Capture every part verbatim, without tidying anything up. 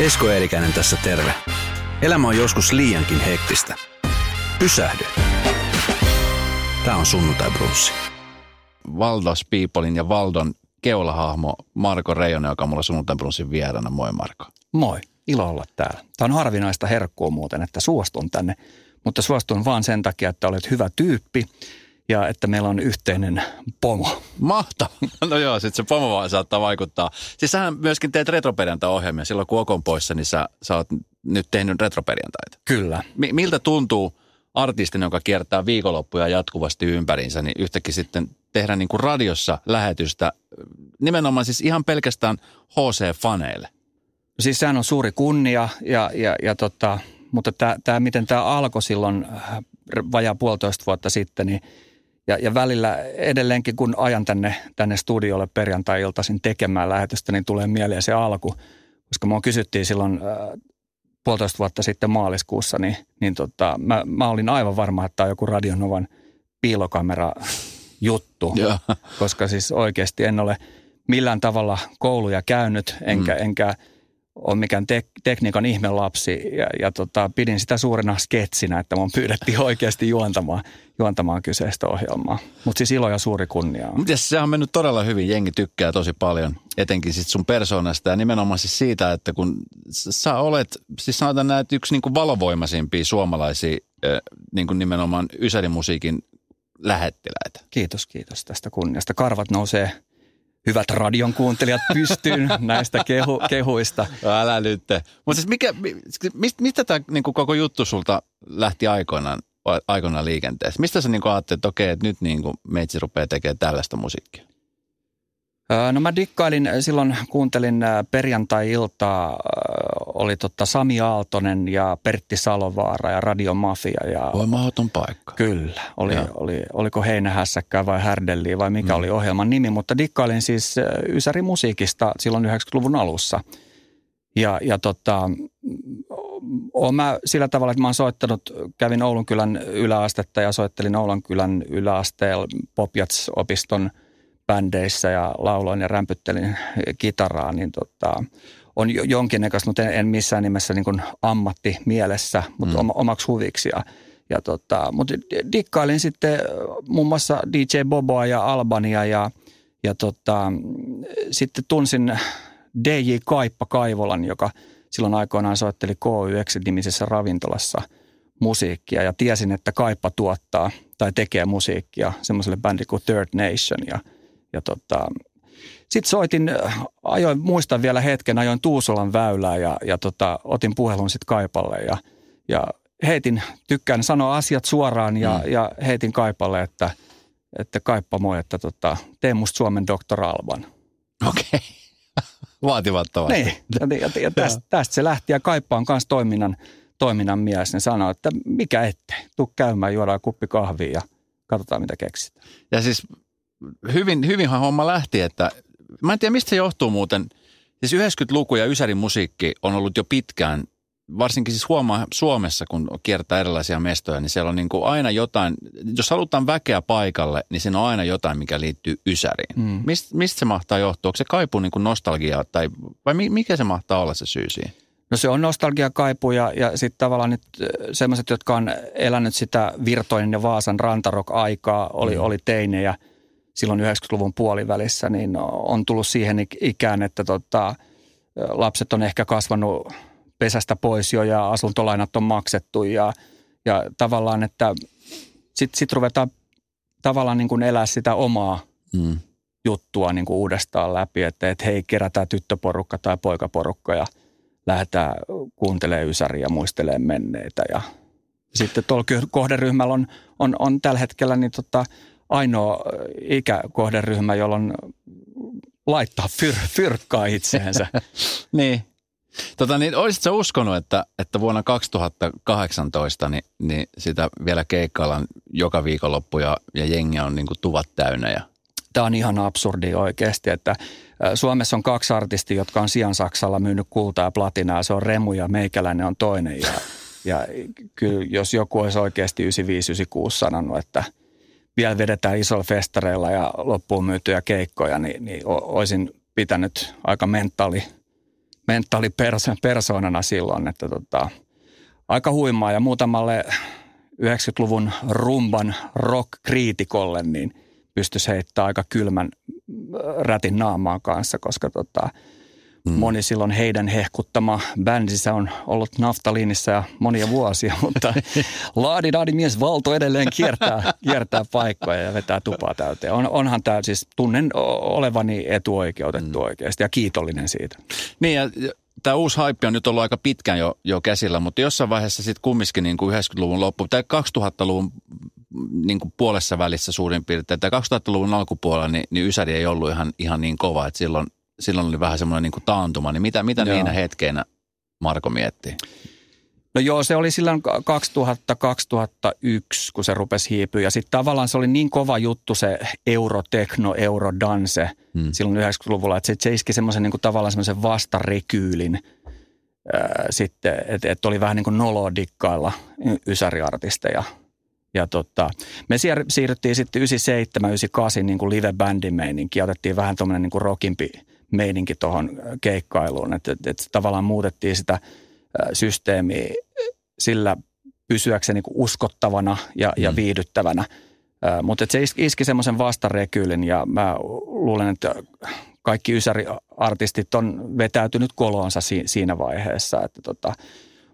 Esko Eerikänen tässä terve. Elämä on joskus liiankin hektistä. Pysähdy. Tää on Sunnuntai Brunssi. Valdas Piipolin ja Valdon keulahahmo Marko Reijonen, joka on mulla Sunnuntai Brunssin vieraana. Moi Marko. Moi. Ilo olla täällä. Tää on harvinaista herkkua muuten, että suostun tänne. Mutta suostun vaan sen takia, että olet hyvä tyyppi ja että meillä on yhteinen pomo. Mahtavaa. No joo, sit se pomo vaan saattaa vaikuttaa. Siis sähän myöskin teet retroperjantai-ohjelmia. Silloin kun Okon poissa, niin sä, sä oot nyt tehnyt retroperjantaita. Kyllä. M- miltä tuntuu artistin, joka kiertää viikonloppuja jatkuvasti ympäriinsä, niin yhtäkkiä sitten tehdään niin kuin radiossa lähetystä nimenomaan siis ihan pelkästään H C-faneille? No siis sehän on suuri kunnia ja, ja, ja tota... Mutta tämä, tämä, miten tämä alkoi silloin vajaa puolitoista vuotta sitten, niin, ja, ja välillä edelleenkin, kun ajan tänne, tänne studiolle perjantai-iltaisin tekemään lähetystä, niin tulee mieleen se alku. Koska minua kysyttiin silloin äh, puolitoista vuotta sitten maaliskuussa, niin, niin tota, mä, mä olin aivan varma, että tämä on joku Radio Novan piilokamera-juttu. Yeah. Koska siis oikeasti en ole millään tavalla kouluja käynyt, enkä... Mm. enkä on mikään tek- tekniikan ihmelapsi ja, ja tota, pidin sitä suurena sketsinä, että mun pyydettiin oikeasti juontamaan, juontamaan kyseistä ohjelmaa. Mutta siis ilo ja suuri kunnia. Mites, sehän on mennyt todella hyvin. Jengi tykkää tosi paljon, etenkin sit sun persoonasta ja nimenomaan siis siitä, että kun sä olet, siis sanotaan näin, että yksi niinku valovoimaisimpia suomalaisia äh, niinku nimenomaan ysärimusiikin lähettiläitä. Kiitos, kiitos tästä kunniasta. Karvat nousee. Hyvät radion kuuntelijat pystyyn näistä kehu, kehuista. Älä nyt. Mutta siis mikä, mist, mistä tämä niinku koko juttu sulta lähti aikoinaan, aikoinaan liikenteessä? Mistä sä niinku ajattelet, että okei, että nyt niinku meitsi rupeaa tekemään tällaista musiikkia? No mä dikkailin, silloin kuuntelin perjantai-iltaa, oli totta Sami Aaltonen ja Pertti Salovaara ja Radio Mafia. Ja voi mahdoton paikka. Kyllä, oli, oli, oliko Heinähässäkkää vai Härdelliä vai mikä mm. oli ohjelman nimi, mutta dikkailin siis ysärimusiikista silloin yhdeksänkymmentäluvun alussa. Ja, ja tota, oon mä sillä tavalla, että mä oon soittanut, kävin Oulunkylän yläastetta ja soittelin Oulunkylän yläasteella Popjats-opiston bändeissä ja lauloin ja rämpyttelin kitaraa, niin tota, on jonkinnäköistä, mutta en, en missään nimessä niin kuin ammatti mielessä, mutta mm. omaksi huviksi. Ja, ja tota, mutta dikkailin sitten muun muassa D J Boboa ja Albania ja, ja tota, sitten tunsin D J Kaippa Kaivolan, joka silloin aikoinaan soitteli K yhdeksän-nimisessä ravintolassa musiikkia ja tiesin, että Kaippa tuottaa tai tekee musiikkia semmoiselle bändille kuin Third Nation ja Ja tota, sitten soitin, ajoin, muistan vielä hetken, ajoin Tuusulan väylää ja, ja tota, otin puhelun sitten Kaipalle ja, ja heitin, tykkään sanoa asiat suoraan ja, mm. ja heitin Kaipalle, että, että Kaippa moi, että tota, tee musta Suomen Doktor Alban. Okei, okay. Vaatimattomasti. Niin, ja, ja, ja tästä, tästä se lähti ja Kaippa on kanssa toiminnan, toiminnan mies, niin sanoi, että mikä ettei, tuu käymään, juodaan kuppi kahvia ja katsotaan mitä keksitään. Ja siis... Hyvin, hyvinhan homma lähti, että mä en tiedä mistä se johtuu muuten. Siis yhdeksänkymmentäluku ja ysärin musiikki on ollut jo pitkään, varsinkin siis huomaa Suomessa, kun kiertää erilaisia mestoja, niin siellä on niin kuin aina jotain, jos halutaan väkeä paikalle, niin siinä on aina jotain, mikä liittyy ysäriin. Mm. Mist, mistä se mahtaa johtua? Onko se kaipuu niin kuin nostalgiaa tai vai mikä se mahtaa olla se syy siihen? No se on nostalgiakaipu ja, ja sitten tavallaan nyt sellaiset, jotka on elänyt sitä Virtoin ja Vaasan rantarock-aikaa, oli, mm. oli teinejä. Silloin yhdeksänkymmentäluvun puolivälissä, niin on tullut siihen ikään, että tota, lapset on ehkä kasvanut pesästä pois jo ja asuntolainat on maksettu ja, ja tavallaan, että sitten sit ruvetaan tavallaan niin kuin elää sitä omaa mm. juttua niin kuin uudestaan läpi, että et hei, kerätään tyttöporukka tai poikaporukka ja lähdetään kuuntelemaan ysäriä ja muistelemaan menneitä. Ja sitten tuolla kohderyhmällä on, on, on tällä hetkellä niin tota, ainoa ikäkohderyhmä, jolloin laittaa fyr- fyrkkaa itseensä. Niin. Tota, niin olisitko sä uskonut, että, että vuonna kaksituhattakahdeksantoista niin, niin sitä vielä keikkaillaan joka viikonloppu ja, ja jengiä on niin kuin tuvat täynnä? Ja... Tämä on ihan absurdi oikeasti, että Suomessa on kaksi artistia, jotka on Sian-Saksalla myynyt kultaa ja platinaa. Se on Remu ja meikäläinen on toinen. Ja, ja kyllä jos joku olisi oikeasti yhdeksänkymmentäviisi yhdeksänkymmentäkuusi sanonut, että... vielä vedetään isolla festareilla ja loppuun myytyjä keikkoja, niin, niin olisin pitänyt aika mentaali mentaalipersoonana silloin, että tota, aika huimaa ja muutamalle yhdeksänkymmentäluvun rumban rock-kriitikolle niin pystyisi heittämään aika kylmän rätin naamaan kanssa, koska tota, mm. moni silloin heidän hehkuttama bändinsä on ollut naftaliinissa ja monia vuosia, mutta laadi-daadi mies Valto edelleen kiertää, kiertää paikkoja ja vetää tupaa täyteen. On, onhan tämä siis, tunnen olevani etuoikeutettu mm. oikeasti ja kiitollinen siitä. Niin ja tämä uusi haippi on nyt ollut aika pitkään jo, jo käsillä, mutta jossain vaiheessa sitten kumminkin niin kuin yhdeksänkymmentäluvun loppu tai kaksituhattaluvun niin kuin puolessa välissä suurin piirtein, tai kaksituhattaluvun alkupuolella niin, niin ysäri ei ollut ihan, ihan niin kova, että silloin, silloin oli vähän semmoinen niin kuin taantuma. Niin mitä, mitä niinä hetkeinä Marko miettii? No joo, se oli silloin kaksituhatta kaksituhattayksi, kun se rupesi hiipyä. Ja sitten tavallaan se oli niin kova juttu se eurotekno, eurodanse hmm. silloin yhdeksänkymmentäluvulla, että se iski semmoisen niin kuin tavallaan semmoisen vastarekyylin äh, sitten, että et oli vähän niin kuin noloa dikkailla ysäriartisteja. Ja tota, me siir- siirryttiin sitten yhdeksänkymmentäseitsemän yhdeksänkymmentäkahdeksan niin kuin live-bändimeininki ja otettiin vähän tuommoinen niin kuin rockimpi meininki tuohon keikkailuun. Että et, et tavallaan muutettiin sitä systeemiä sillä pysyäkseen niin kuin uskottavana ja, ja mm. viihdyttävänä. Mutta se iski, iski semmoisen vastarekyylin ja mä luulen, että kaikki ysäriartistit on vetäytynyt koloonsa si- siinä vaiheessa. Että tota,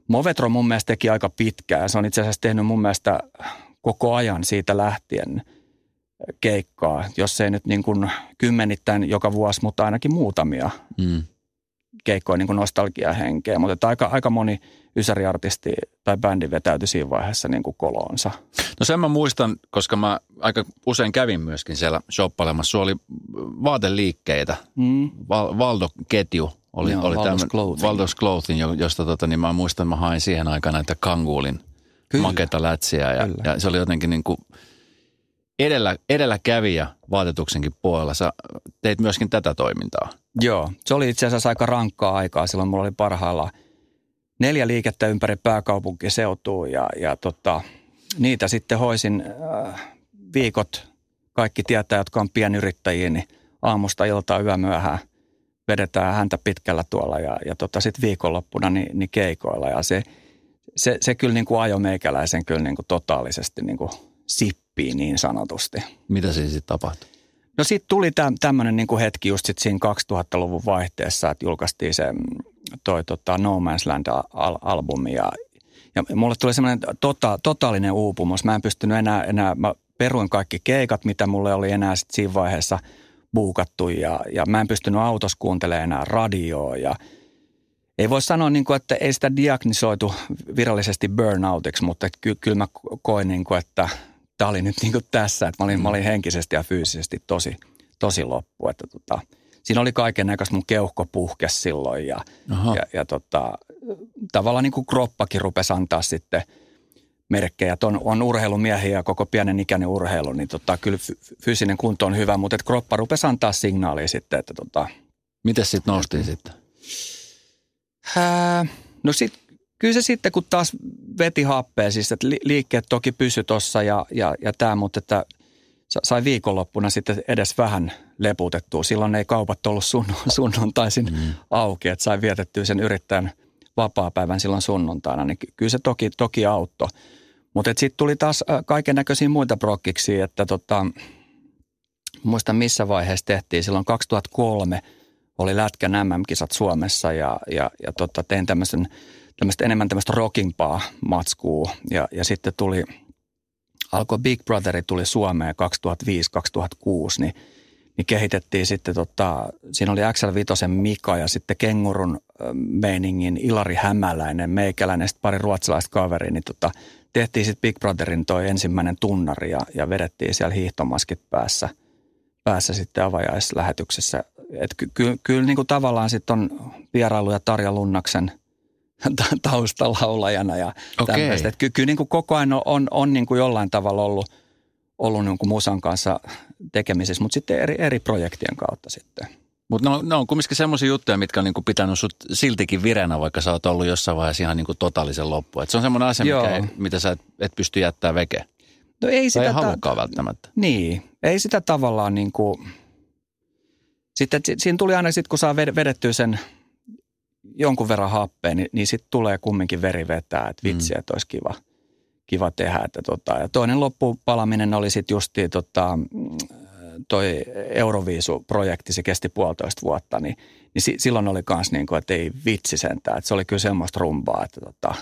Movetro mun mielestä teki aika pitkään. Se on itse asiassa tehnyt mun mielestä koko ajan siitä lähtien keikkaa, jos ei nyt niin kuin kymmenittäin joka vuosi, mutta ainakin muutamia mm. keikkoja niin kuin nostalgiahenkeä. Mutta aika, aika moni ysäriartisti tai bändi vetäytyi siinä vaiheessa niin kuin koloonsa. No sen mä muistan, koska mä aika usein kävin myöskin siellä shoppailemassa. Se oli vaateliikkeitä, mm. Val- Valdo-ketju. Oli, joo, oli Valdas Clothing, Valdas Clothing jo, josta tota, niin mä muistan, että mä hain siihen aikana, että Kanguulin makeita lätsiä. Ja, ja se oli jotenkin niin kuin edellä, edelläkävijä vaatetuksenkin puolella. Sä teit myöskin tätä toimintaa. Joo, se oli itse asiassa aika rankkaa aikaa. Silloin mulla oli parhaillaan neljä liikettä ympäri pääkaupunkiseutua ja, ja tota, niitä sitten hoisin äh, viikot. Kaikki tietää, jotka on pienyrittäjiä, niin aamusta iltaa yömyöhään vedetään häntä pitkällä tuolla ja, ja tota sitten viikonloppuna niin, niin keikoilla. Ja se, se, se kyllä niin kuin ajoi meikäläisen kyllä niin kuin totaalisesti niin kuin sippiin niin sanotusti. Mitä siinä sitten tapahtui? No sitten tuli tämmöinen niin kuin hetki just sitten siinä kaksituhattaluvun vaihteessa, että julkaistiin se toi tota No Man's Land-albumi. Ja, ja mulle tuli semmoinen tota, totaalinen uupumus. Mä en pystynyt enää, enää, mä peruin kaikki keikat, mitä mulle oli enää sitten siinä vaiheessa buukattu ja, ja mä en pystynyt autossa kuuntelemaan enää radioa ja ei voi sanoa, niin kuin, että ei sitä diagnisoitu virallisesti burnoutiksi, mutta ky- kyllä mä koin, niin kuin, että tämä oli nyt niin kuin tässä, että mä olin, mä olin henkisesti ja fyysisesti tosi, tosi loppu. Että, tota, siinä oli kaikennäköistä, mun keuhko puhkesi silloin ja, ja, ja tota, tavallaan niin kuin kroppakin rupesi antaa sitten merkkejä. On, on urheilumiehiä ja koko pienen ikäinen urheilu, niin tota, kyllä fyysinen kunto on hyvä, mutta et kroppa rupesi antaa signaalia sitten. Että tota, mites sit noustiin sitten? Ää, no sit, kyllä se sitten, kun taas veti happea, siis että liikkeet toki pysy tuossa ja, ja, ja tämä, mutta että sai viikonloppuna sitten edes vähän leputettua. Silloin ei kaupat ollut sunnuntaisin mm. auki, että sai vietettyä sen yrittäjän vapaapäivän silloin sunnuntaina, niin kyllä se toki, toki auttoi. Mutta sitten tuli taas kaiken näköisiä muita brokkiksi, että tota, muistan missä vaiheessa tehtiin. Silloin kaksituhattakolme oli Lätkä-Nämä kisat Suomessa ja, ja, ja tota, tein tämmöisen, tämmöistä enemmän tämmöistä rockimpaa matskua. Ja, ja sitten tuli, alkoi Big Brotheri tuli Suomeen kaksituhattaviisi kaksituhattakuusi, niin, niin kehitettiin sitten, tota, siinä oli X L Vitosen Mika ja sitten Kengurun meiningin Ilari Hämäläinen, meikäläinen, sitten pari ruotsalaista kaveria, niin tota, tehtiin sitten Big Brotherin toi ensimmäinen tunnari ja, ja vedettiin siellä hiihtomaskit päässä, päässä sitten avajaislähetyksessä. Että ky, ky, kyllä niin kuin tavallaan sitten on vierailuja Tarja Lunnaksen taustalaulajana ja okay. tämmöistä. Että kyllä ky, niin kuin koko ajan on, on, on niin kuin jollain tavalla ollut, ollut niin kuin musan kanssa tekemisissä, mutta sitten eri, eri projektien kautta sitten. Mutta ne, ne on kumminkin semmoisia juttuja, mitkä on niinku pitänyt sut siltikin vireänä, vaikka sä oot ollut jossain vaiheessa ihan niinku totaalisen loppuun. Et se on semmoinen asia, mikä ei, mitä sä et, et pysty jättämään veke. No ei sitä... Tai ei ta- halukkaan välttämättä. Niin, ei sitä tavallaan niinku... Sitten siinä tuli aina sitten, kun saa vedettyä sen jonkun verran happea, niin, niin sitten tulee kumminkin veri vetää, että vitsi, mm. että olisi kiva, kiva tehdä. Että tota. Ja toinen loppupalaminen oli sitten justiin tota, toi Euroviisu-projekti, se kesti puolitoista vuotta, niin, niin si, silloin oli kans niin kuin, että ei vitsi sentään, että se oli kyllä semmoista rumbaa, että tota,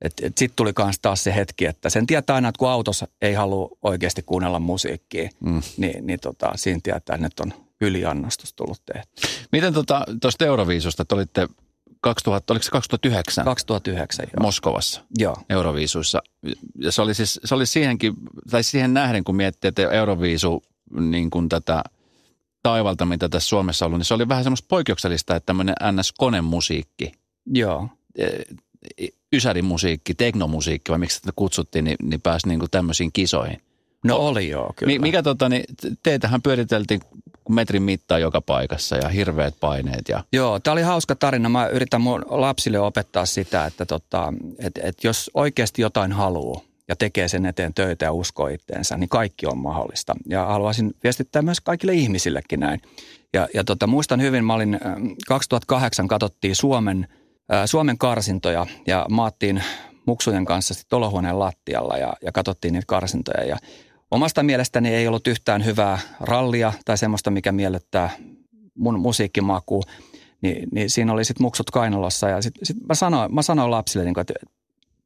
et, et sitten tuli kans taas se hetki, että sen tietää aina, että kun autossa ei halua oikeasti kuunnella musiikkia, mm. niin, niin tota, siinä tietää, että nyt on yliannostus tullut tehty. Miten tuosta tota, Euroviisusta, että olitte kaksituhatta, oliko se kaksituhattayhdeksän? kaksituhattayhdeksän, joo. Moskovassa, joo. Euroviisuissa. Ja se oli siis, se oli siihenkin, tai siihen nähden, kun miettii, että Euroviisu, niin kuin tätä taivalta, mitä tässä Suomessa on ollut, niin se oli vähän semmoista poikkeuksellista, että tämmöinen N S-konemusiikki. Joo. Ysärin musiikki, teknomusiikki, vai miksi sitä kutsuttiin, niin, niin pääsi niin kuin tämmöisiin kisoihin. No oli joo, kyllä. Mikä tota, niin teitähän pyöriteltiin metrin mittaa joka paikassa ja hirveät paineet. Ja... Joo, tämä oli hauska tarina. Mä yritän mun lapsille opettaa sitä, että tota, et, et jos oikeasti jotain haluaa ja tekee sen eteen töitä ja uskoo itteensä, niin kaikki on mahdollista. Ja haluaisin viestittää myös kaikille ihmisillekin näin. Ja, ja tota, muistan hyvin, mä olin kaksituhattakahdeksan, katsottiin Suomen, äh, Suomen karsintoja ja maattiin muksujen kanssa sitten olohuoneen lattialla ja, ja katsottiin niitä karsintoja ja omasta mielestäni ei ollut yhtään hyvää rallia tai semmoista, mikä miellyttää mun musiikkimakuun, niin, niin siinä oli sitten muksut kainalossa. Ja sitten sit mä, sanoin, mä sanoin lapsille, niin kun, että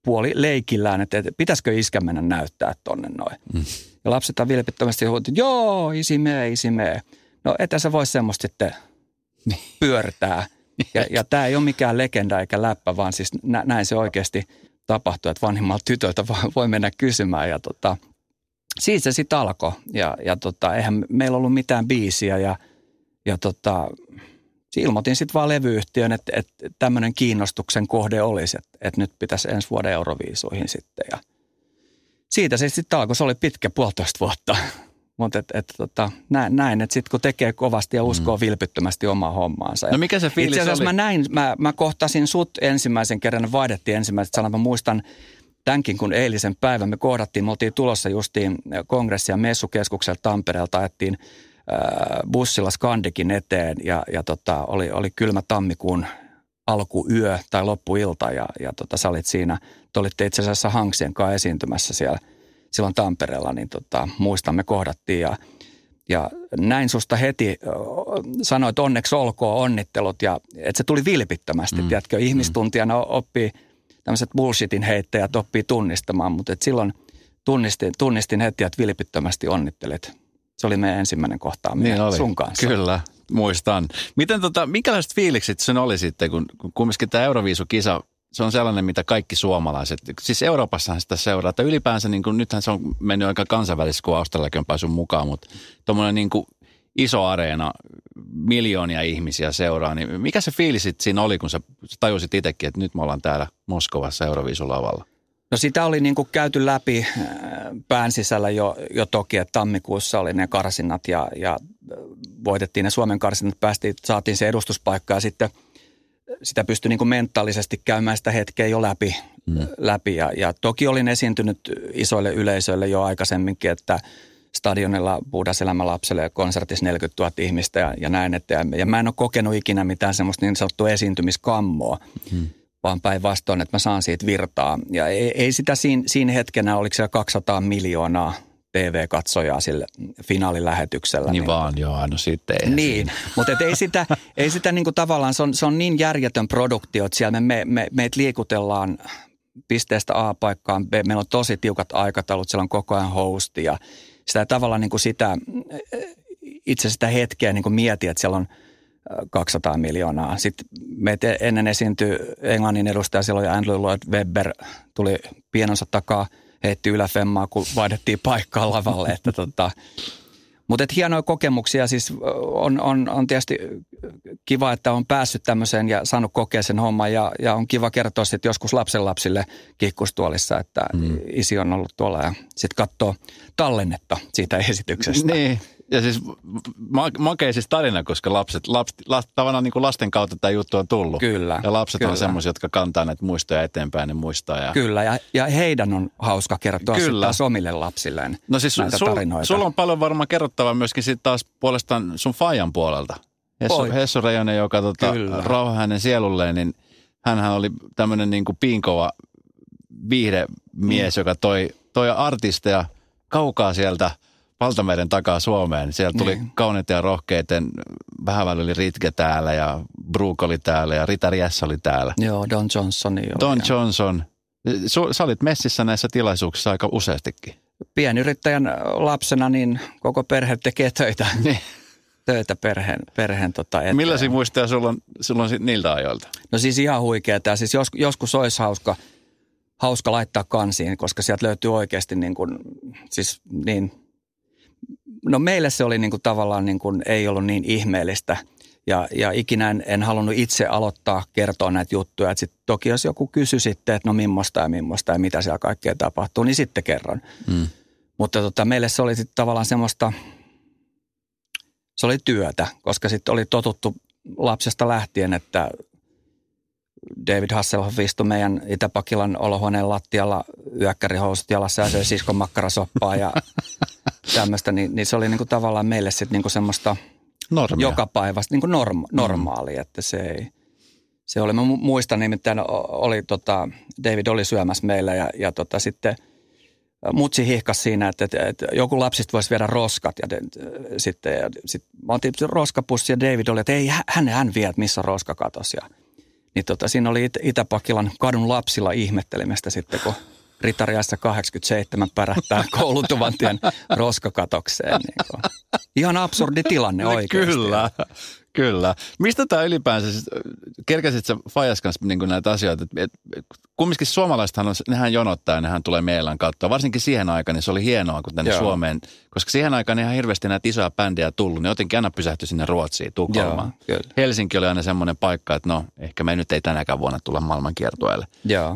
puoli leikillään, että, että pitäisikö iskä mennä näyttää tonne noin. Mm. Ja lapset on vilpittömästi huutin, joo, isi mee, isi mee. No etä sä vois semmoista sitten pyörtää. Ja, ja tää ei ole mikään legenda eikä läppä, vaan siis nä, näin se oikeasti tapahtui, että vanhimmalta tytöiltä voi mennä kysymään ja tota... Siitä se sitten alkoi ja, ja tota, eihän meillä ollut mitään biisiä ja, ja tota, ilmoitin sitten vaan levyyhtiön, että, että tämmöinen kiinnostuksen kohde olisi, että, että nyt pitäisi ensi vuoden Euroviisuihin sitten ja siitä se sitten alkoi, se oli pitkä puolitoista vuotta, mutta et, et, tota, näin, näin että sitten kun tekee kovasti ja uskoo mm. vilpittömästi omaa hommaansa. Ja no mikä se fiilis itse asiassa oli? Mä näin, mä, mä kohtasin sut ensimmäisen kerran, vaihdettiin ensimmäiset sanat, mä muistan, tänkin kun eilisen päivän me kohdattiin, me oltiin tulossa justiin kongressia messukeskukselta Tampereelta, ajettiin bussilla Skandikin eteen ja, ja tota, oli, oli kylmä tammikuun alkuyö tai loppuilta ja, ja tota, sä olit siinä, te olitte itse asiassa Hanksien kanssa esiintymässä siellä silloin Tampereella, niin tota, muistan me kohdattiin ja, ja näin susta heti sanoit onneksi olkoon onnittelut ja että se tuli vilpittömästi, mm. tiedätkö, ihmistuntijana oppii tämmöiset bullshitin heittäjät oppii tunnistamaan, mutta et silloin tunnistin, tunnistin heti, että vilpittömästi onnittelet. Se oli meidän ensimmäinen kohtaaminen niin sun kanssa. Kyllä, muistan. Miten tota, minkälaiset fiilikset sen oli sitten, kun, kun kumminkin tämä Euroviisukisa, se on sellainen, mitä kaikki suomalaiset, siis Euroopassahan sitä seuraa, että ylipäänsä niin kuin, nythän se on mennyt aika kansainvälisesti, kun Australiakin on päässyt mukaan, mutta tuommoinen niin kuin iso areena, miljoonia ihmisiä seuraa, niin mikä se fiilis siinä oli, kun sä tajusit itsekin, että nyt me ollaan täällä Moskovassa Euroviisulavalla? No sitä oli niin kuin käyty läpi pään sisällä jo, jo toki, että tammikuussa oli ne karsinnat ja, ja voitettiin ne Suomen karsinnat, päästiin, saatiin se edustuspaikka ja sitten sitä pystyi niin kuin mentaalisesti käymään sitä hetkeä jo läpi. Mm. läpi ja, ja toki olin esiintynyt isoille yleisöille jo aikaisemminkin, että stadionilla Puhdas elämä lapselle ja konsertissa neljäkymmentätuhatta ihmistä ja, ja näin. Että, ja mä en ole kokenut ikinä mitään semmoista niin sanottua esiintymiskammoa, mm-hmm. vaan päinvastoin, että mä saan siitä virtaa. Ja ei, ei sitä siinä, siinä hetkenä, oliko siellä kaksisataa miljoonaa T V-katsojaa sillä finaalilähetyksellä. Niin, niin vaan, joo, no sitten ei. Niin, mutta ei sitä, ei sitä niin kuin tavallaan, se on, se on niin järjetön produktio, että siellä me, me, me, meitä liikutellaan pisteestä A paikkaan B. Meillä on tosi tiukat aikataulut, siellä on koko ajan hosti ja sitä tavallaan niin kuin sitä, itse sitä hetkeä niin kuin mietin, että siellä on kaksisataa miljoonaa. Sitten meitä ennen esiintyi Englannin edustaja, siellä oli Andrew Lloyd Webber, tuli pienonsa takaa, heitti yläfemmaa, kun vaihdettiin paikkaa lavalle. Että tota. Mutta et hienoja kokemuksia, siis on, on, on tietysti kiva, että on päässyt tämmöiseen ja saanut kokea sen homman ja, ja on kiva kertoa sitten joskus lapsenlapsille kiikkustuolissa, että mm. isi on ollut tuolla ja sitten katsoo tallennetta siitä esityksestä. Niin, ja siis makea siis tarina, koska lapset, lapset, lapset tavallaan niin kuin lasten kautta tämä juttu on tullut. Kyllä. Ja lapset kyllä. on semmoisia, jotka kantaa näitä muistoja eteenpäin, ne muistaa. Ja... Kyllä, ja, ja heidän on hauska kertoa sitten taas omille lapsilleen no siis näitä sul, tarinoita. Sulla on paljon varmaan kerrottavaa myöskin sitten taas puolestaan sun faijan puolelta. Hessu, Hessu Reijonen, joka tota, rauha hänen sielulleen, niin hänhän oli tämmöinen niin kuin piinkova viihdemies, mm. joka toi, toi artisteja kaukaa sieltä Valtameren takaa Suomeen. Siellä tuli niin kauneita ja rohkeiten, vähän välillä oli Ritke täällä ja Brook oli täällä ja Ritari S oli täällä. Joo, Don Johnson. Don ja... Johnson. Sä olit messissä näissä tilaisuuksissa aika useastikin. Pienyrittäjän lapsena niin koko perhe tekee töitä. Niin. Töitä perheen, perheen tota eteen. Millaisia muistoja sulla on, sulla on niiltä ajoilta? No siis ihan huikeaa. Siis jos, joskus olisi hauska, hauska laittaa kansiin, koska sieltä löytyy oikeasti niin kuin, siis niin... No meille se oli niin kuin tavallaan niin kuin ei ollut niin ihmeellistä ja, ja ikinä en, en halunnut itse aloittaa kertoa näitä juttuja. Et sit toki jos joku kysyi sitten, että no mimmosta ja mimmosta ja mitä siellä kaikkea tapahtuu, niin sitten kerron. Mm. Mutta tota, meille se oli sitten tavallaan semmoista, se oli työtä, koska sitten oli totuttu lapsesta lähtien, että David Hasselhoff istui meidän Itä-Pakilan olohuoneen lattialla yökkärihousut jalassa ja söi siskon makkarasoppaa ja tämmöistä. Niin, niin se oli niinku tavallaan meille sitten niinku semmoista normia. Joka päivästä niinku norma- normaalia, että se ei, se oli. Mä muistan nimittäin, oli, tota, David oli syömässä meillä ja, ja tota, sitten mutsi hihkas siinä, että, että, että joku lapsista voisi viedä roskat. Ja, ja sitten ja, sit, mä otin roskapussi ja David oli, että ei, hän, hän vie, että missä roska katosi ja... Niin tota, siinä oli It- Itä-Pakilan kadun lapsilla ihmettelemästä sitten, kun Ritariassa kahdeksankymmentäseitsemän pärähtää koulutuvan tien roskakatokseen. Niin kun. Ihan absurdi tilanne oikeasti. Kyllä, kyllä. Mistä tämä ylipäänsä, siis, kerkäsit sä Fajas kanssa niin näitä asioita? Et, et, kumminkin suomalaisethan on, nehän jonottaa ja nehän tulee meillään kautta. Varsinkin siihen aikaan niin se oli hienoa, kun tänne Joo. Suomeen, koska siihen aikaan ihan hirveästi näitä isoja bändejä tullut, niin jotenkin aina pysähtyi sinne Ruotsiin, Tukholmaan. Helsinki oli aina semmoinen paikka, että no, ehkä me nyt ei tänäkään vuonna tulla maailmankiertueelle.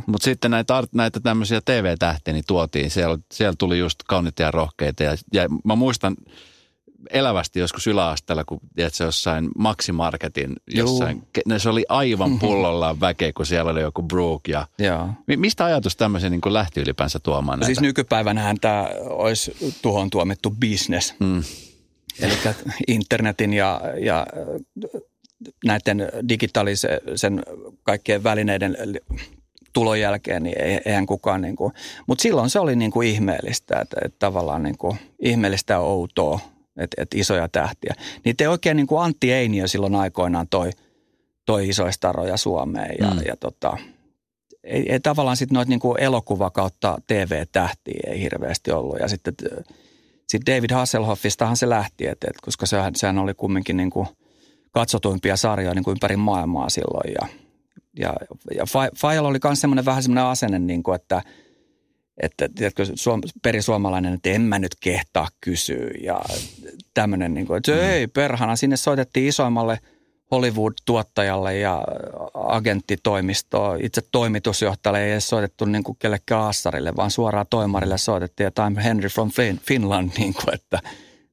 Mutta sitten näitä, näitä tämmöisiä T V-tähtiä niin tuotiin, siellä, siellä tuli just kauniita ja rohkeita ja, ja mä muistan... elävästi joskus yläasteella, kun tiedätkö, jossain Maximarketin, jossain, ne, se oli aivan pullollaan väkeä, kun siellä oli joku Brook. Ja, mi, mistä ajatus tämmöisen niin lähti ylipäänsä tuomaan näitä? Siis nykypäivänähän tämä olisi tuohon tuomittu business. Mm. Eli internetin ja, ja näiden digitaalisen kaikkien välineiden tulon jälkeen, niin eihän kukaan niin kuin, mutta silloin se oli niin kuin ihmeellistä, että, että tavallaan niin kuin ihmeellistä ja outoa. Että et isoja tähtiä. Niitä ei oikein niin kuin Antti Einiö silloin aikoinaan toi, toi isoistaroja Suomeen. Ja, mm. ja tota, ei, ei tavallaan sitten noita niin kuin elokuva kautta T V-tähtiä ei hirveästi ollut. Ja sitten sit David Hasselhoffistahan se lähti, et, et, koska sehän, sehän oli kumminkin niin kuin katsotuimpia sarjoja niin kuin ympäri maailmaa silloin. Ja, ja, ja Fajalla oli myös semmoinen vähän semmoinen asenne, niin kuin, että Että tiedätkö, suom, perisuomalainen, että en mä nyt kehtaa kysyä ja tämmöinen, niin kuin, että ei perhana. Sinne soitettiin isoimmalle Hollywood-tuottajalle ja agenttitoimistoon, itse toimitusjohtajalle ei edes soitettu niin kuin kellekään assarille, vaan suoraan toimarille soitettiin. Ja I'm Henry from Fin- Finland, niin kuin, että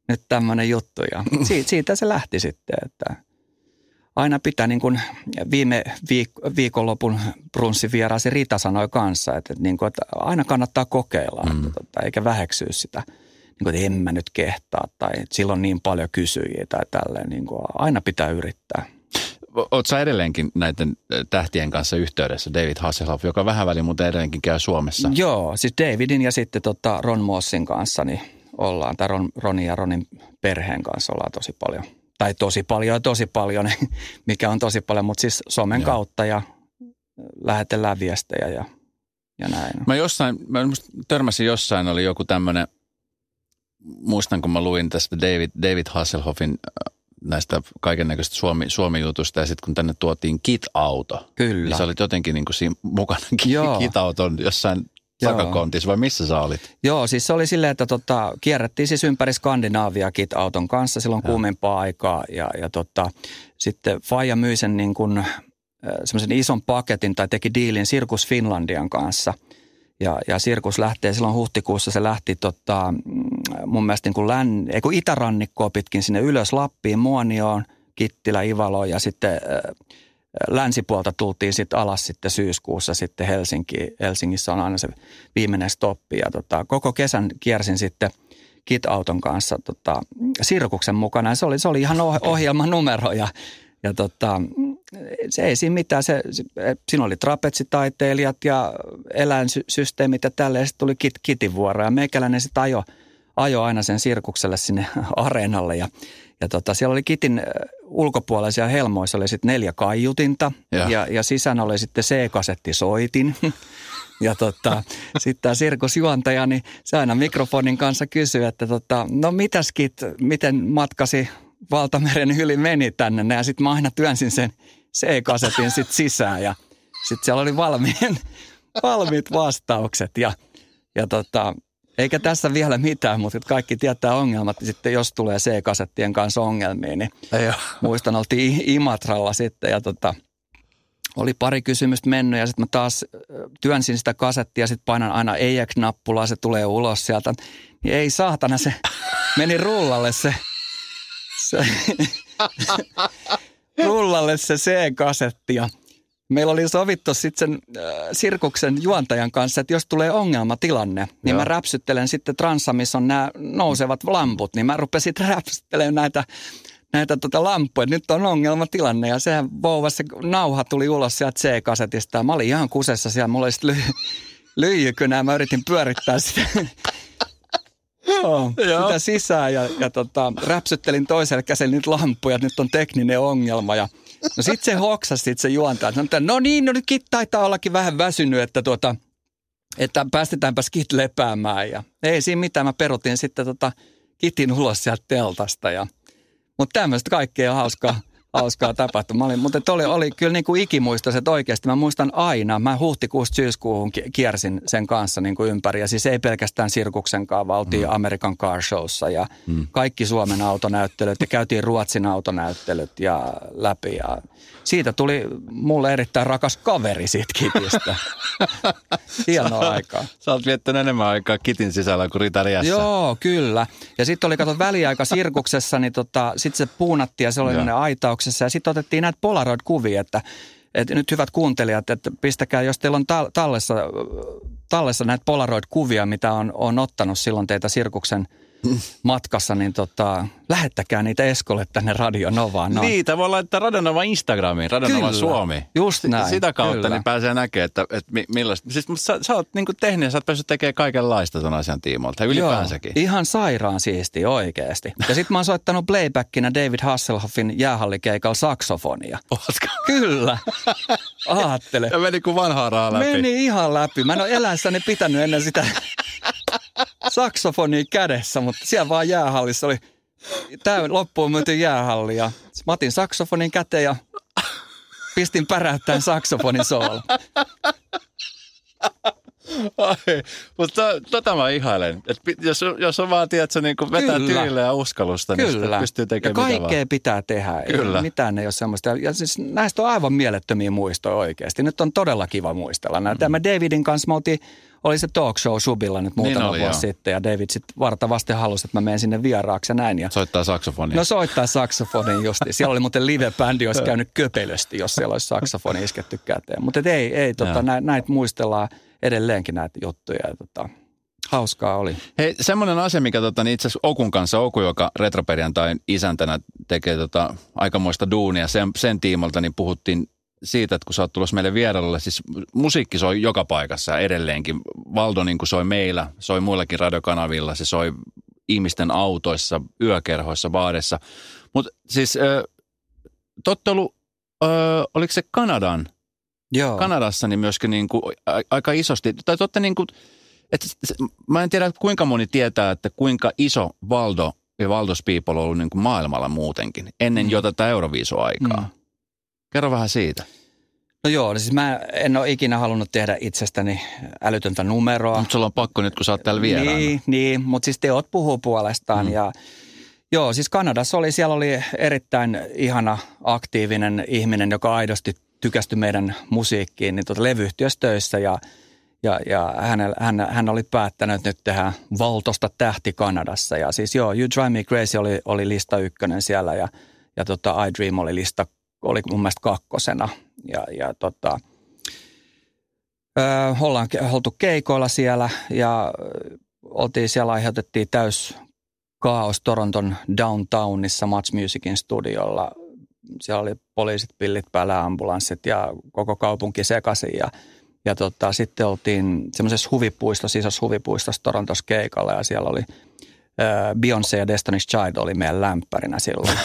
nyt tämmöinen juttu. Ja siitä, siitä se lähti sitten, että... Aina pitää, niin kuin viime viik- viikonlopun brunssivieraasi Rita sanoi kanssa, että, niin kuin, että aina kannattaa kokeilla, mm. että, että, eikä väheksyä sitä, niin kuin, että en mä nyt kehtaa tai silloin niin paljon kysyjiä tai tälleen, niin kuin, aina pitää yrittää. Oletko sä edelleenkin näiden tähtien kanssa yhteydessä, David Hasselhoff, joka vähän väliin muuten edelleenkin käy Suomessa? Joo, siis Davidin ja sitten tota Ron Mossin kanssa niin ollaan, tai Ron, Ronin ja Ronin perheen kanssa ollaan tosi paljon. Tai tosi paljon ja tosi paljon, mikä on tosi paljon, mutta siis somen Joo. kautta ja lähetellään viestejä ja, ja näin. Mä jossain, mä törmäsin jossain, oli joku tämmöinen, muistan kun mä luin tästä David, David Hasselhoffin näistä kaikennäköistä Suomi, Suomi-jutusta ja sitten kun tänne tuotiin Kit-auto. Kyllä. Niin sä olit jotenkin niin kuin siinä mukana Kit-auton jossain takakontissa vai missä sä olit? Joo, siis se oli silleen, että tota, kierrättiin siis ympäri Skandinaavia Kit-auton kanssa silloin kuumimpaa aikaa. Ja, ja tota, sitten Faija myi sen niin kuin semmoisen ison paketin tai teki diilin Sirkus Finlandian kanssa. Ja, ja Sirkus lähtee silloin huhtikuussa, se lähti tota, mun mielestä niin kuin län, ei kun itärannikkoa pitkin sinne ylös Lappiin, Muonioon, Kittilä, Ivaloon ja sitten... Länsipuolta tultiin sitten alas sitten syyskuussa sitten Helsinki. Helsingissä on aina se viimeinen stoppi ja tota, koko kesän kiersin sitten Kit-auton kanssa tota, sirkuksen mukana. Ja se oli, se oli ihan ohjelmanumero ja, ja tota, se ei siinä mitään. Se, siinä oli trapetsitaiteilijat ja eläinsysteemit ja tälleen. Sitten tuli kit, kitin vuoro ja meikäläinen sitten ajo, ajo aina sen sirkukselle sinne areenalle. Ja, ja tota, siellä oli kitin ulkopuolisia helmoissa oli sitten neljä kaiutinta ja, ja, ja sisänä oli sitten C-kasetti soitin. Ja tota, sitten tämä sirkusjuontaja, niin se aina mikrofonin kanssa kysyi, että tota, no mitäs Kit, miten matkasi valtameren yli meni tänne? Ja sitten mä aina työnsin sen C-kasetin sitten sisään ja sitten siellä oli valmiin, valmiit vastaukset. Ja, ja tota, eikä tässä vielä mitään, mutta kaikki tietää ongelmat. Sitten jos tulee C-kasettien kanssa ongelmia, niin muistan, oltiin Imatralla sitten ja tota... Oli pari kysymystä mennyt ja sitten mä taas työnsin sitä kasettia ja sitten painan aina E X-nappulaa, se tulee ulos sieltä. Niin ei saatana, se meni rullalle se, se rullalle se C-kasetti ja meillä oli sovittu sitten sen äh, sirkuksen juontajan kanssa, että jos tulee ongelmatilanne, niin Joo. mä räpsyttelen sitten transsa, missä on nämä nousevat lamput, niin mä rupesin räpsyttelemään näitä... näitä tota lampuja, nyt on ongelmatilanne ja sehän vouvassa se nauha tuli ulos sieltä C-kasetista. Mä olin ihan kusessa siellä, mulla oli sitten ly, lyijykynää, mä yritin pyörittää sitä, joo, sitä sisään ja, ja tota, räpsyttelin toiselle käselle nyt lampuja, nyt on tekninen ongelma ja no sit se hoksasi sit se juontaa, että no niin, no nyt Kit taitaa ollakin vähän väsynyt, että tuota, että päästetäänpäs Kit lepäämään ja ei siinä mitään, mä perutin sitten tota Kitin ulos sieltä teltasta ja mutta tämmöistä kaikkea on hauskaa, hauskaa tapahtumaa. Mutta oli, oli kyllä niin kuin ikimuistoiset oikeasti. Mä muistan aina, mä huhtikuusta syyskuuhun kiersin sen kanssa niin kuin ympäri. Ja siis ei pelkästään sirkuksenkaan, vaan oltiin mm. American Car Showssa ja mm. kaikki Suomen autonäyttelyt ja käytiin Ruotsin autonäyttelyt ja läpi. Ja siitä tuli mulle erittäin rakas kaveri siitä Kitistä. Hienoa aikaa. Sä oot viettänyt enemmän aikaa Kitin sisällä kuin Ritariassa. Joo, kyllä. Ja sitten oli, kato, väliaika sirkuksessa, niin tota, sitten se puunattiin ja se oli ja. aitauksessa. Ja sitten otettiin näitä Polaroid-kuvia, että, että nyt hyvät kuuntelijat, että pistäkää, jos teillä on tallessa, tallessa näitä Polaroid-kuvia, mitä on, on ottanut silloin teitä sirkuksen matkassa, niin tota, lähettäkää niitä Eskolle tänne Radio Novaan. Noin. Niitä voi laittaa Radio Nova Instagramiin, Radio Nova Suomi. Just näin. Sitä kautta kyllä. Niin pääsee näkemään, että, että millaista. Siis, mutta sä, sä oot niin kuin tehnyt ja sä oot päässyt tekemään kaikenlaista ton asian tiimoilta, ylipäänsäkin. Joo, ihan sairaan siistiä oikeasti. Ja sit mä oon soittanut playbackinä David Hasselhoffin jäähallikeikalla saksofonia. Ootko? Kyllä. Aattele. Ja meni kuin vanhaa raa läpi. Meni ihan läpi. Mä en oo elässäni pitänyt ennen sitä... saksofonia kädessä, mutta siellä vaan jäähallissa oli täynnä loppuun myyty jäähalli ja mä otin saksofonin käteen ja pistin päräyttäen saksofonin soolalla. Ai, mutta tota mä ihailen. Et jos, jos on vaan, tiedätkö, niin kun vetää tyylillä ja uskallusta, niin sitä pystyy tekemään mitä vaan. Kaikkea pitää tehdä. Kyllä. Mitään ei ole semmoista. Ja siis näistä on aivan mielettömiä muistoja oikeasti. Nyt on todella kiva muistella. Mm-hmm. Tämä Davidin kanssa mä oltiin, oli se talk show Subilla nyt muutama niin vuosi sitten. Ja David sitten vartavasti halusi, että mä menen sinne vieraaksi ja näin. Ja soittaa saksofonia. No soittaa saksofonia just. Siellä oli muuten live-bändi, olisi käynyt köpelösti, jos siellä olisi saksofoni isketty käteen. Mutta ei, ei tota, nä, näitä muistellaan edelleenkin näitä juttuja. Tota, hauskaa oli. Hei, semmoinen asia, mikä tota, niin itse asiassa Okun kanssa, Oku, joka Retroperjantain isäntänä tekee tota, aikamoista duunia, sen, sen tiimolta niin puhuttiin siitä, että kun sä oot tulossa meille vieralle, siis musiikki soi joka paikassa edelleenkin. Valdo niin kuin soi meillä, soi muillakin radiokanavilla, se soi ihmisten autoissa, yökerhoissa, baareissa. Mutta siis äh, tottelu, äh, oliko se Kanadan? Joo. Kanadassa niin myöskin niin kuin aika isosti, tai totta niin kuin, että mä en tiedä kuinka moni tietää, että kuinka iso Valdo ja Valdas Piipolin on ollut niin kuin maailmalla muutenkin, ennen mm. jo tätä Euroviisu-aikaa. Mm. Kerro vähän siitä. No joo, siis mä en ole ikinä halunnut tehdä itsestäni älytöntä numeroa. Mutta sulla on pakko nyt, kun sä oot täällä vieraana. Niin, niin mutta siis teot puhuu puolestaan mm. ja... Joo, siis Kanadassa oli, siellä oli erittäin ihana, aktiivinen ihminen, joka aidosti tykästyi meidän musiikkiin, niin tuota levyyhtiössä töissä ja, ja, ja hän, hän, hän oli päättänyt, että nyt tehdään Valtosta tähti Kanadassa. Ja siis joo, You Drive Me Crazy oli, oli lista ykkönen siellä ja, ja tota I Dream oli lista, oli mun mielestä kakkosena. Ja, ja tota, ö, ollaan oltu keikoilla siellä ja oltiin siellä, aiheutettiin täys kaos Toronton downtownissa Much Musicin studiolla. Siellä oli poliisit, pillit päällä, ambulanssit ja koko kaupunki sekaisin. Ja, ja tota, sitten oltiin semmoisessa huvipuistossa, isossa huvipuistossa Torontossa keikalla ja siellä oli äh, Beyoncé ja Destiny's Child oli meidän lämpärinä silloin.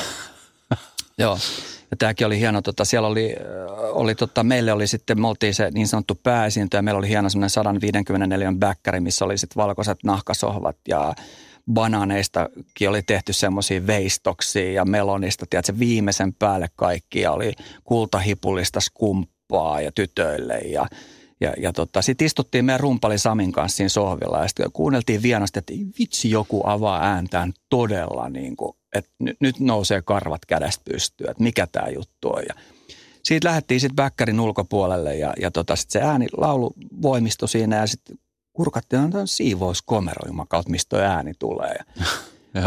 Joo. Ja tämäkin oli hieno, tota, siellä oli, oli tota, meille oli sitten, me oltiin se niin sanottu pääesiintyjä, meillä oli hieno semmoinen sata viisikymmentäneljä bäkkäri, missä oli sitten valkoiset nahkasohvat ja bananeistakin oli tehty semmoisia veistoksia ja melonista, tiedätkö, viimeisen päälle kaikki ja oli kultahipullista skumppaa ja tytöille ja, ja, ja tota, sitten istuttiin meidän rumpali Samin kanssa siinä sohvilla ja sitten kuunneltiin vienosti, että vitsi joku avaa ääntään todella niin kuin. Että nyt nousee karvat kädestä pystyyn, että mikä tämä juttu on. Ja siitä lähdettiin sitten väkkärin ulkopuolelle ja, ja tota sitten se ääni, laulu voimistui siinä ja sitten kurkattiin, että on siivouskomero, jumakautta, mistä tuo ääni tulee. Ja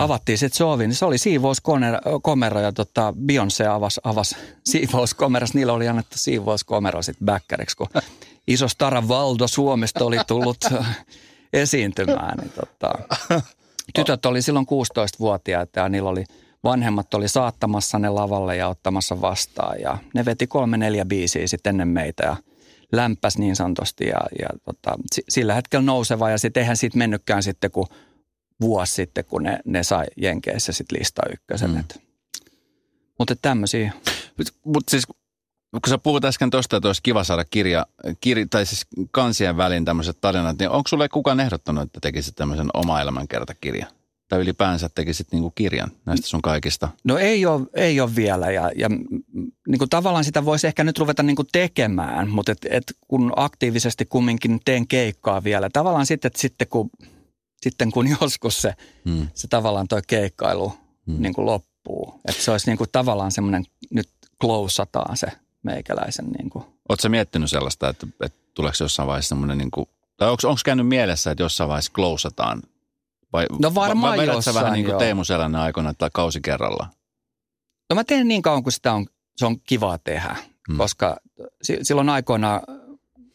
avattiin sitten soviin, niin se oli siivouskomero ja tota Beyoncé avasi avas siivouskomeras. Niillä oli annettu siivouskomero sitten väkkäriksi, kun iso stara Valdo Suomesta oli tullut esiintymään, niin tota... Tytöt oli silloin kuusitoistavuotiaita ja niillä oli, vanhemmat oli saattamassa ne lavalle ja ottamassa vastaan. Ja ne veti kolme neljä biisiä sitten ennen meitä ja lämpäsi niin sanotusti ja, ja tota, sillä hetkellä nouseva. Ja sitten eihän siitä mennytkään sitten kuin vuosi sitten, kun ne, ne sai Jenkeissä sitten lista ykkösen. Mm. Mutta tämmöisiä. Mutta siis kun sä puhut äsken tuosta, että olisi kiva saada kirja, kirja, tai siis kansien väliin tämmöiset tarinat, niin onko sulle kukaan ehdottanut, että tekisit tämmöisen oma elämänkertakirjan? Tai ylipäänsä tekisit niinku kirjan näistä sun kaikista? No ei ole, ei ole vielä ja, ja niinku tavallaan sitä voisi ehkä nyt ruveta niinku tekemään, mutta et, et kun aktiivisesti kumminkin teen keikkaa vielä. Tavallaan sitten, että sitten, kun, sitten kun joskus se, hmm. se tavallaan toi keikkailu hmm. niinku loppuu. Että se olisi niinku tavallaan semmoinen, nyt closeataan se. Meikäläisen niin kuin. Oletko sä miettinyt sellaista, että, että tuleeko jossain vaiheessa semmoinen niin kuin, tai onko, onko käynyt mielessä, että jossain vaiheessa closeataan? Vai, no varmaan vai jossain, vähän niin kuin Teemu Selänne aikoina tai kausi kerralla? No mä teen niin kauan, kun sitä on, se on kivaa tehdä, hmm. koska silloin aikoina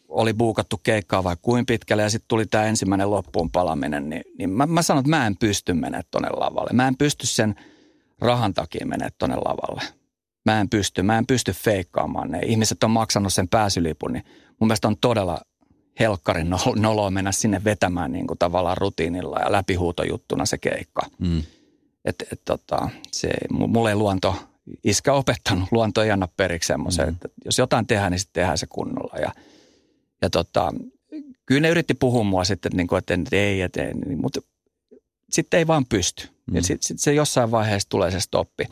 oli buukattu keikkaa vai kuin pitkälle ja sitten tuli tämä ensimmäinen loppuun palaminen, niin, niin mä, mä sanon, että mä en pysty menemään tuonne lavalle. Mä en pysty sen rahan takia menemään tuonne lavalle. Mä en pysty, mä en pysty feikkaamaan ne. Ihmiset on maksanut sen pääsylipun, niin mun mielestä on todella helkkarin noloa mennä sinne vetämään niin kuin tavallaan rutiinilla ja läpihuutojuttuna se keikka. Mm. Että et, tota, se, mulle ei luonto iskä opettanut, luonto ei anna periksi semmoisen, mm. että jos jotain tehdään, niin sitten tehdään se kunnolla. Ja, ja tota, kyllä ne yritti puhua mua sitten, että, niin kuin, että ei, että ei, mutta sitten ei vaan pysty. Mm. Ja sitten sit se jossain vaiheessa tulee se stoppi.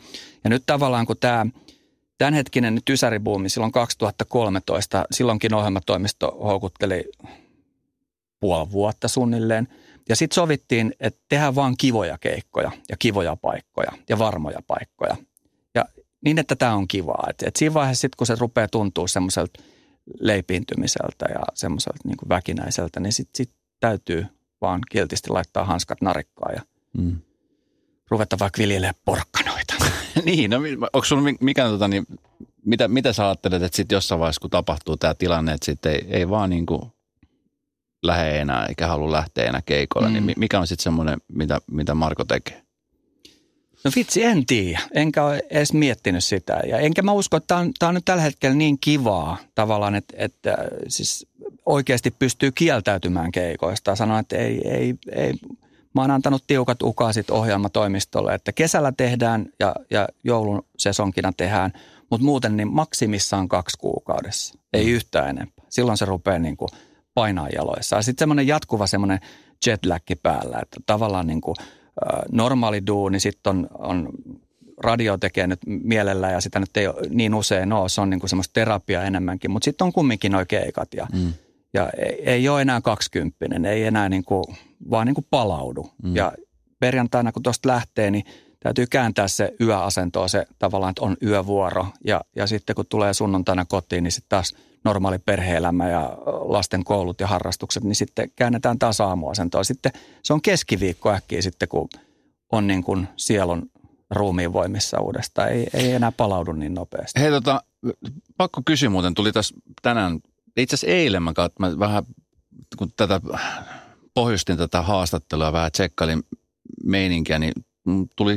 Ja nyt tavallaan kun tämä tämänhetkinen nyt ysäribuumi silloin kaksituhattakolmetoista, silloinkin ohjelmatoimisto houkutteli puoli vuotta suunnilleen. Ja sitten sovittiin, että tehdään vaan kivoja keikkoja ja kivoja paikkoja ja varmoja paikkoja. Ja niin, että tämä on kivaa. Et, et siinä vaiheessa sitten, kun se rupeaa tuntua semmoiselta leipiintymiseltä ja semmoiselta niin kuin väkinäiseltä, niin sitten sit täytyy vaan kiltisti laittaa hanskat narikkaan ja mm. ruveta vaikka viljelemään porkkanoita. Niin, no onko sulla mikään, tota, niin, mitä, mitä sä ajattelet, että sitten jossain vaiheessa, kun tapahtuu tämä tilanne, että sitten ei, ei vaan niin kuin lähde enää, eikä halua lähteä enää keikolle, mm. niin mikä on sitten semmoinen, mitä, mitä Marko tekee? No vitsi, en tiedä. Enkä ole edes miettinyt sitä. Ja enkä mä usko, että tämä on, on nyt tällä hetkellä niin kivaa tavallaan, että, että siis oikeasti pystyy kieltäytymään keikoista. Sanoa, että ei, ei, ei. Mä oon antanut tiukat ukasit ohjelmatoimistolle, että kesällä tehdään ja, ja joulun sesonkina tehdään, mutta muuten niin maksimissaan kaksi kuukaudessa, ei mm. yhtään enempää. Silloin se rupeaa niin kuin painaa jaloissa. Ja sitten semmoinen jatkuva semmoinen jetläkki päällä, että tavallaan niin kuin normaali duuni, sitten on, on radio tekee nyt mielellä ja sitä nyt ei niin usein ole, se on niin kuin semmoista terapiaa enemmänkin, mutta sitten on kumminkin noi keikat ja, mm. ja ei, ei ole enää kaksikymppinen, ei enää niin kuin, vaan niin kuin palaudu. Mm. Ja perjantaina, kun tuosta lähtee, niin täytyy kääntää se yöasentoa, se tavallaan, että on yövuoro ja, ja sitten kun tulee sunnuntaina kotiin, niin sitten taas normaali perhe-elämä ja lasten koulut ja harrastukset, niin sitten käännetään taas aamuasentoa. Sitten se on keskiviikko äkkiä sitten, kun on niin kuin sielun ruumiin voimissa uudestaan. Ei, ei enää palaudu niin nopeasti. Hei tota, pakko kysyä muuten. Tuli tässä tänään, itse asiassa eilen mä, mä vähän, kun tätä pohjustin tätä haastattelua, vähän tsekkailin meininkiä, niin tuli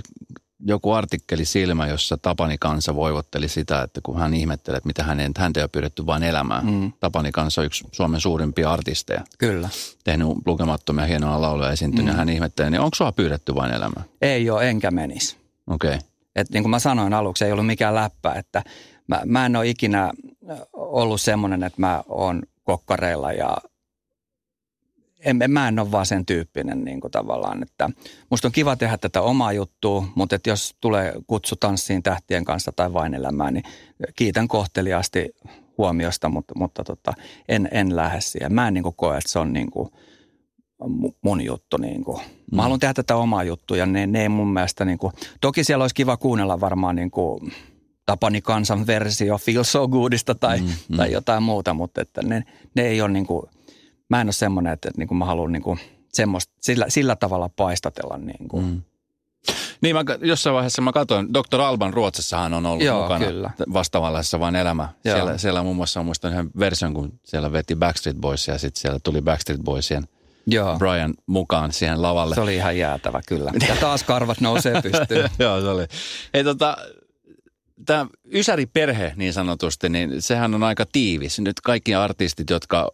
joku artikkeli silmä, jossa Tapani kansa voivotteli sitä, että kun hän ihmettelee, että mitä hänen, häntä ei ole pyydetty vain elämään. Mm. Tapani kansa on yksi Suomen suurimpia artisteja. Kyllä. Tehnyt lukemattomia hienoja lauluja esiintynyt. Mm. Hän ihmettelee, niin onko sua pyydetty vain elämään? Ei ole, enkä menisi. Okei. Okay. Että niin kuin mä sanoin aluksi, ei ollut mikään läppä, että mä, mä en ole ikinä ollut semmoinen, että mä oon kokkareilla ja en, mä en ole vaan sen tyyppinen niin kuin tavallaan, että musta on kiva tehdä tätä omaa juttua, mutta että jos tulee kutsu tanssiin tähtien kanssa tai vain elämään, niin kiitän kohteliaasti huomiosta, mutta, mutta tota, en, en lähde siihen. Mä en niin kuin koe, että se on niin kuin mun juttu. Niin kuin. Mä mm. haluan tehdä tätä omaa juttua ja ne, ne ei mun mielestä, niin kuin, toki siellä olisi kiva kuunnella varmaan niin kuin Tapani kansan versio Feel So Goodista tai, mm, mm. tai jotain muuta, mutta että ne, ne ei ole niin kuin, mä en ole semmoinen, että, että, että mä haluan niin kuin semmoista, sillä, sillä tavalla paistatella. Niin, kuin. Mm. niin mä, jossain vaiheessa mä katsoin, Doktor Alban Ruotsissahan on ollut Joo, mukana kyllä. vastaavanlaisessa vain elämä. Siellä, siellä muun muassa muistan yhden version, kun siellä veti Backstreet Boysia ja sitten siellä tuli Backstreet Boysien Joo. Brian mukaan siihen lavalle. Se oli ihan jäätävä kyllä. Ja taas karvat nousee pystyyn. Joo, se oli. Ei tota... Tämä ysäriperhe niin sanotusti, niin sehän on aika tiivis. Nyt kaikki artistit, jotka,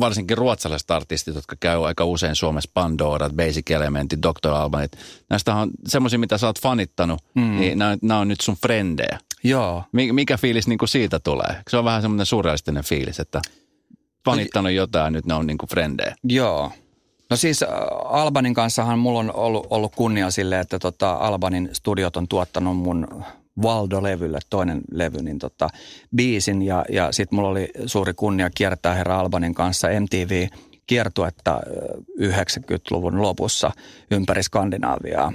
varsinkin ruotsalaiset artistit, jotka käy aika usein Suomessa, Pandora, Basic Elementit, Doktor Albanit, näistä on semmoisia, mitä sä oot fanittanut, mm. niin nämä, nämä on nyt sun frendejä. Joo. Mikä fiilis niin kuin siitä tulee? Se on vähän semmoinen surrealistinen fiilis, että fanittanut jotain, nyt ne on niin kuin frendejä. Joo. No siis Albanin kanssahan mulla on ollut, ollut kunnia silleen, että tota Albanin studiot on tuottanut mun Valdo-levylle, toinen levy, niin tota, biisin ja, ja sitten mulla oli suuri kunnia kiertää herra Albanin kanssa M T V-kiertuetta yhdeksänkymmentäluvun lopussa ympäri Skandinaaviaa.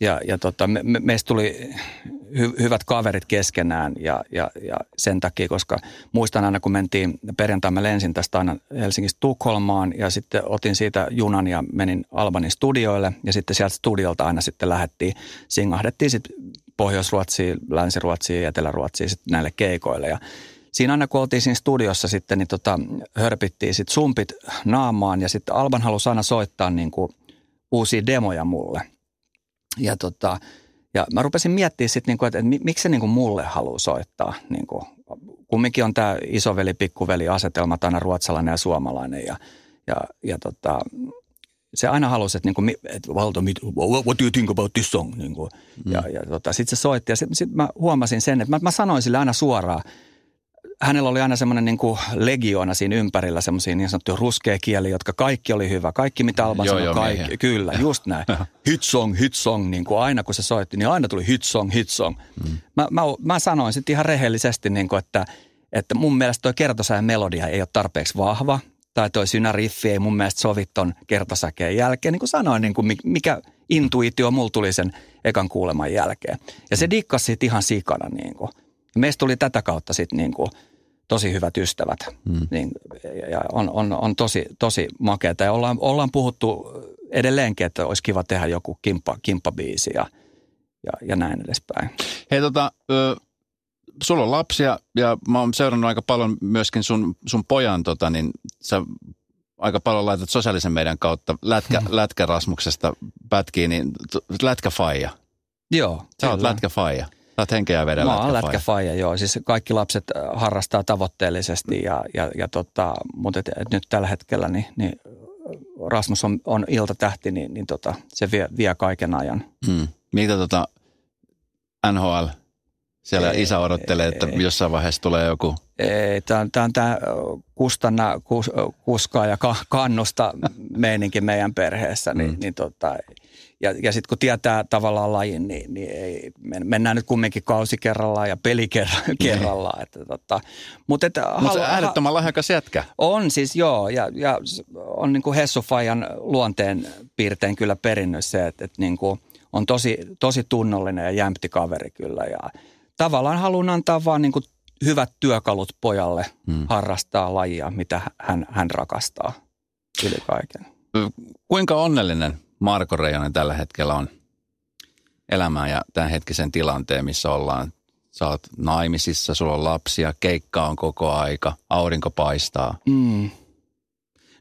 Ja, ja tota, me, me, meistä tuli hy, hyvät kaverit keskenään ja, ja, ja sen takia, koska muistan aina, kun mentiin perjantaina, mä lensin tästä aina Helsingistä Tukholmaan ja sitten otin siitä junan ja menin Albanin studioille ja sitten sieltä studiolta aina sitten lähdettiin, singahdettiin sitten Pohjois-Ruotsiin, Länsi-Ruotsiin ja Etelä-Ruotsiin sitten näille keikoille. Ja siinä aina kun oltiin siinä studiossa sitten, niin tota, hörpittiin sitten sumpit naamaan ja sitten Alban halusi aina soittaa niin kuin uusia demoja mulle. Ja, tota, ja mä rupesin miettimään sitten, niin kuin, että, että miksi se niin kuin mulle haluaa soittaa. Niin kuin. Kumminkin on tämä isoveli-pikkuveli-asetelma, aina ruotsalainen ja suomalainen ja, ja, ja tota... Se aina halusi, että, niin kuin, että Valdo, what do you think about this song? Niin kuin, mm. Ja, ja tota, sitten se soitti ja sitten sit mä huomasin sen, että mä, mä sanoin sille aina suoraan. Hänellä oli aina semmoinen niin kuin legioona siinä ympärillä, semmoisia niin sanottuja ruskea kieli, jotka kaikki oli hyvä. Kaikki mitä Alban sanoi, jo, kaikki. Meihin. Kyllä, just näin. Hit song, hit song, niin kuin aina kun se soitti, niin aina tuli hit song, hit song. Mm. Mä, mä, mä sanoin sitten ihan rehellisesti, niin kuin, että, että mun mielestä toi kertosäen melodia ei ole tarpeeksi vahva. Tai toi synäriffi ei mun mielestä sovi ton kertosäkeen jälkeen. Niin kuin sanoin, niin kuin mikä intuitio mulla tuli sen ekan kuuleman jälkeen. Ja se dikkasi sit ihan sikana. Niin kuin. Meistä tuli tätä kautta sit niin kuin tosi hyvät ystävät. Mm. Niin, ja on, on, on tosi, tosi makeata. Ja ollaan, ollaan puhuttu edelleenkin, että olisi kiva tehdä joku kimppa, kimppabiisi ja, ja, ja näin edespäin. Hei tota... Ö- Sulla on lapsia ja mä oon seurannut aika paljon myöskin sun, sun pojan, tota, niin sä aika paljon laitat sosiaalisen median kautta lätkä, lätkärasmuksesta pätkiin, niin t- lätkäfaija. Joo. Sä oot lätkäfaija. Sä oot henkeä vedä lätkäfaija. Mä oon lätkäfaija, joo. Siis kaikki lapset harrastaa tavoitteellisesti, ja, ja, ja tota, mutta et, et nyt tällä hetkellä niin, niin Rasmus on, on iltatähti, niin, niin tota, se vie, vie kaiken ajan. Hmm. Mitä tota N H L? Siellä ei, isä odottelee, että ei, jossain vaiheessa tulee joku. Ei, tämä on tämä kustanna, kus, kuskaa ja ka, kannusta meininki meidän perheessä. Niin, mm. niin tota, ja ja sitten kun tietää tavallaan lajin, niin, niin ei, mennään nyt kumminkin kausi kerrallaan ja peli kerrallaan. Tota, mutta mut äänettömän lahjakas jätkä. On siis, joo. Ja, ja on niin kuin Hessufajan luonteen piirtein kyllä perinnyt se, että, että niin kuin on tosi, tosi tunnollinen ja jämpti kaveri kyllä ja... Tavallaan haluan antaa vaan niin kuin hyvät työkalut pojalle hmm. harrastaa lajia, mitä hän, hän rakastaa yli kaiken. Kuinka onnellinen Marko Reijonen tällä hetkellä on elämään ja tämän hetkisen tilanteen, missä ollaan? Sä oot naimisissa, sulla on lapsia, keikka on koko aika, aurinko paistaa. Hmm.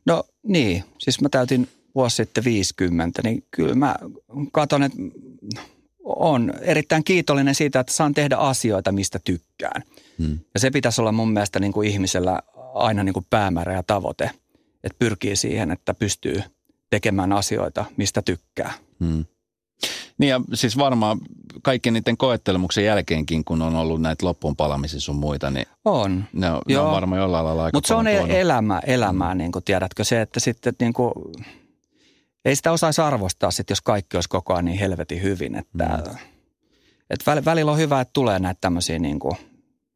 No niin, siis mä täytin vuosi sitten viisikymmentä, niin kyllä mä katson, että olen erittäin kiitollinen siitä, että saan tehdä asioita, mistä tykkään. Hmm. Ja se pitäisi olla mun mielestä niin kuin ihmisellä aina niin kuin päämäärä ja tavoite, että pyrkii siihen, että pystyy tekemään asioita, mistä tykkää. Hmm. Niin ja siis varmaan kaikkien niiden koettelemuksen jälkeenkin, kun on ollut näitä loppuunpalamisia sun muita, niin on. Ne on, ne on varmaan jollain lailla aika. Mutta se on tuonut. elämä, elämää, niin kuin tiedätkö se, että sitten niin kuin, ei sitä osaisi arvostaa sit, jos kaikki olisi koko ajan niin helvetin hyvin. Että, mm. et välillä on hyvä, että tulee näitä tämmöisiä, niin kuin,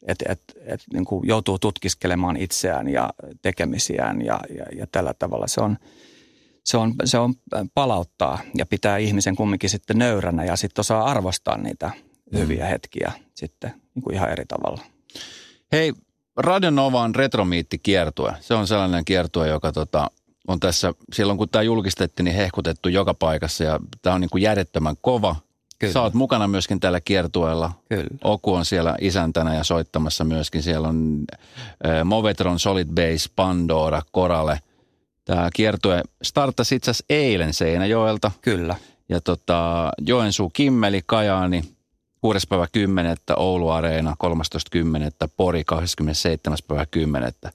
että et, et, niin kuin joutuu tutkiskelemaan itseään ja tekemisiään ja, ja, ja tällä tavalla se on. Se on, se on palauttaa ja pitää ihmisen kumminkin sitten nöyränä ja sitten osaa arvostaa niitä mm. hyviä hetkiä sitten niin kuin ihan eri tavalla. Hei, Radio Nova on retromiittikiertue. Se on sellainen kiertue, joka tota, on tässä, silloin kun tämä julkistettiin, niin hehkutettu joka paikassa ja tämä on niin kuin järjettömän kova. Kyllä. Sä oot mukana myöskin tällä kiertueella. Kyllä. Oku on siellä isäntänä ja soittamassa myöskin. Siellä on äh, Movetron, Solid Base, Pandora, Korale. Tämä kiertue starttasi itse asiassa eilen Seinäjoelta. Kyllä. Ja tota, Joensuu, Kimmeli, Kajaani, kuudes päivä kymmenettä, Oulu Areena, kolmastoista kymmenettä, Pori, kahdeskymmenesseitsemäs päivä kymmenettä.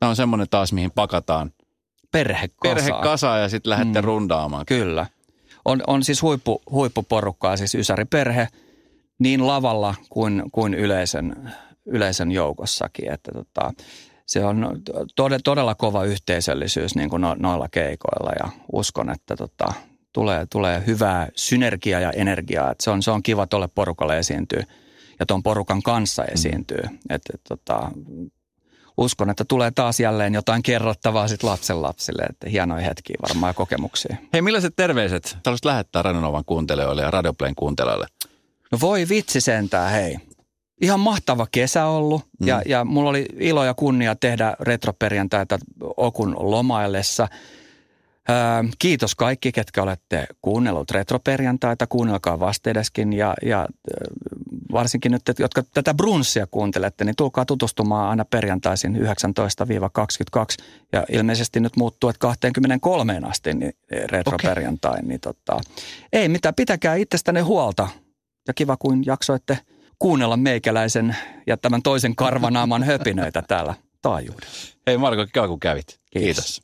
Tämä on semmoinen taas, mihin pakataan perhekasa, perhekasa ja sitten lähdette mm. rundaamaan. Kyllä. On, on siis huippu, huippuporukkaa, siis ysäriperhe, niin lavalla kuin, kuin yleisen, yleisen joukossakin, että tota... Se on todella, todella kova yhteisöllisyys niin kuin noilla keikoilla ja uskon, että tota, tulee, tulee hyvää synergiaa ja energiaa. Et se, on, se on kiva tolle porukalle esiintyä ja tuon porukan kanssa esiintyä. Et, et, tota, uskon, että tulee taas jälleen jotain kerrottavaa sit lapsen lapsille. Et hienoja hetkiä varmaan ja kokemuksia. Hei, millaiset terveiset haluaisit lähettää Radio Novan kuuntelijoille ja Radio Playn kuuntelijoille? No voi vitsi sentään, hei. Ihan mahtava kesä ollut ja, mm. ja mulla oli ilo ja kunnia tehdä retroperjantaita Okun lomaillessa. Ää, kiitos kaikki, ketkä olette kuunnellut retroperjantaita, kuunnelkaa vasteideskin ja, ja varsinkin nyt, jotka tätä brunssia kuuntelette, niin tulkaa tutustumaan aina perjantaisin yhdeksäntoista kaksikymmentäkaksi ja ilmeisesti nyt muuttuu, että kahteenkymmeneenkolmeen asti niin retroperjantain. Okay. Niin tota, ei mitään, pitäkää itsestäne huolta ja kiva kun jaksoitte kuunnella meikäläisen ja tämän toisen karvanaaman höpinöitä täällä taajuudella. Hei Marko, kiva kun kävit. Kiitos. Kiitos.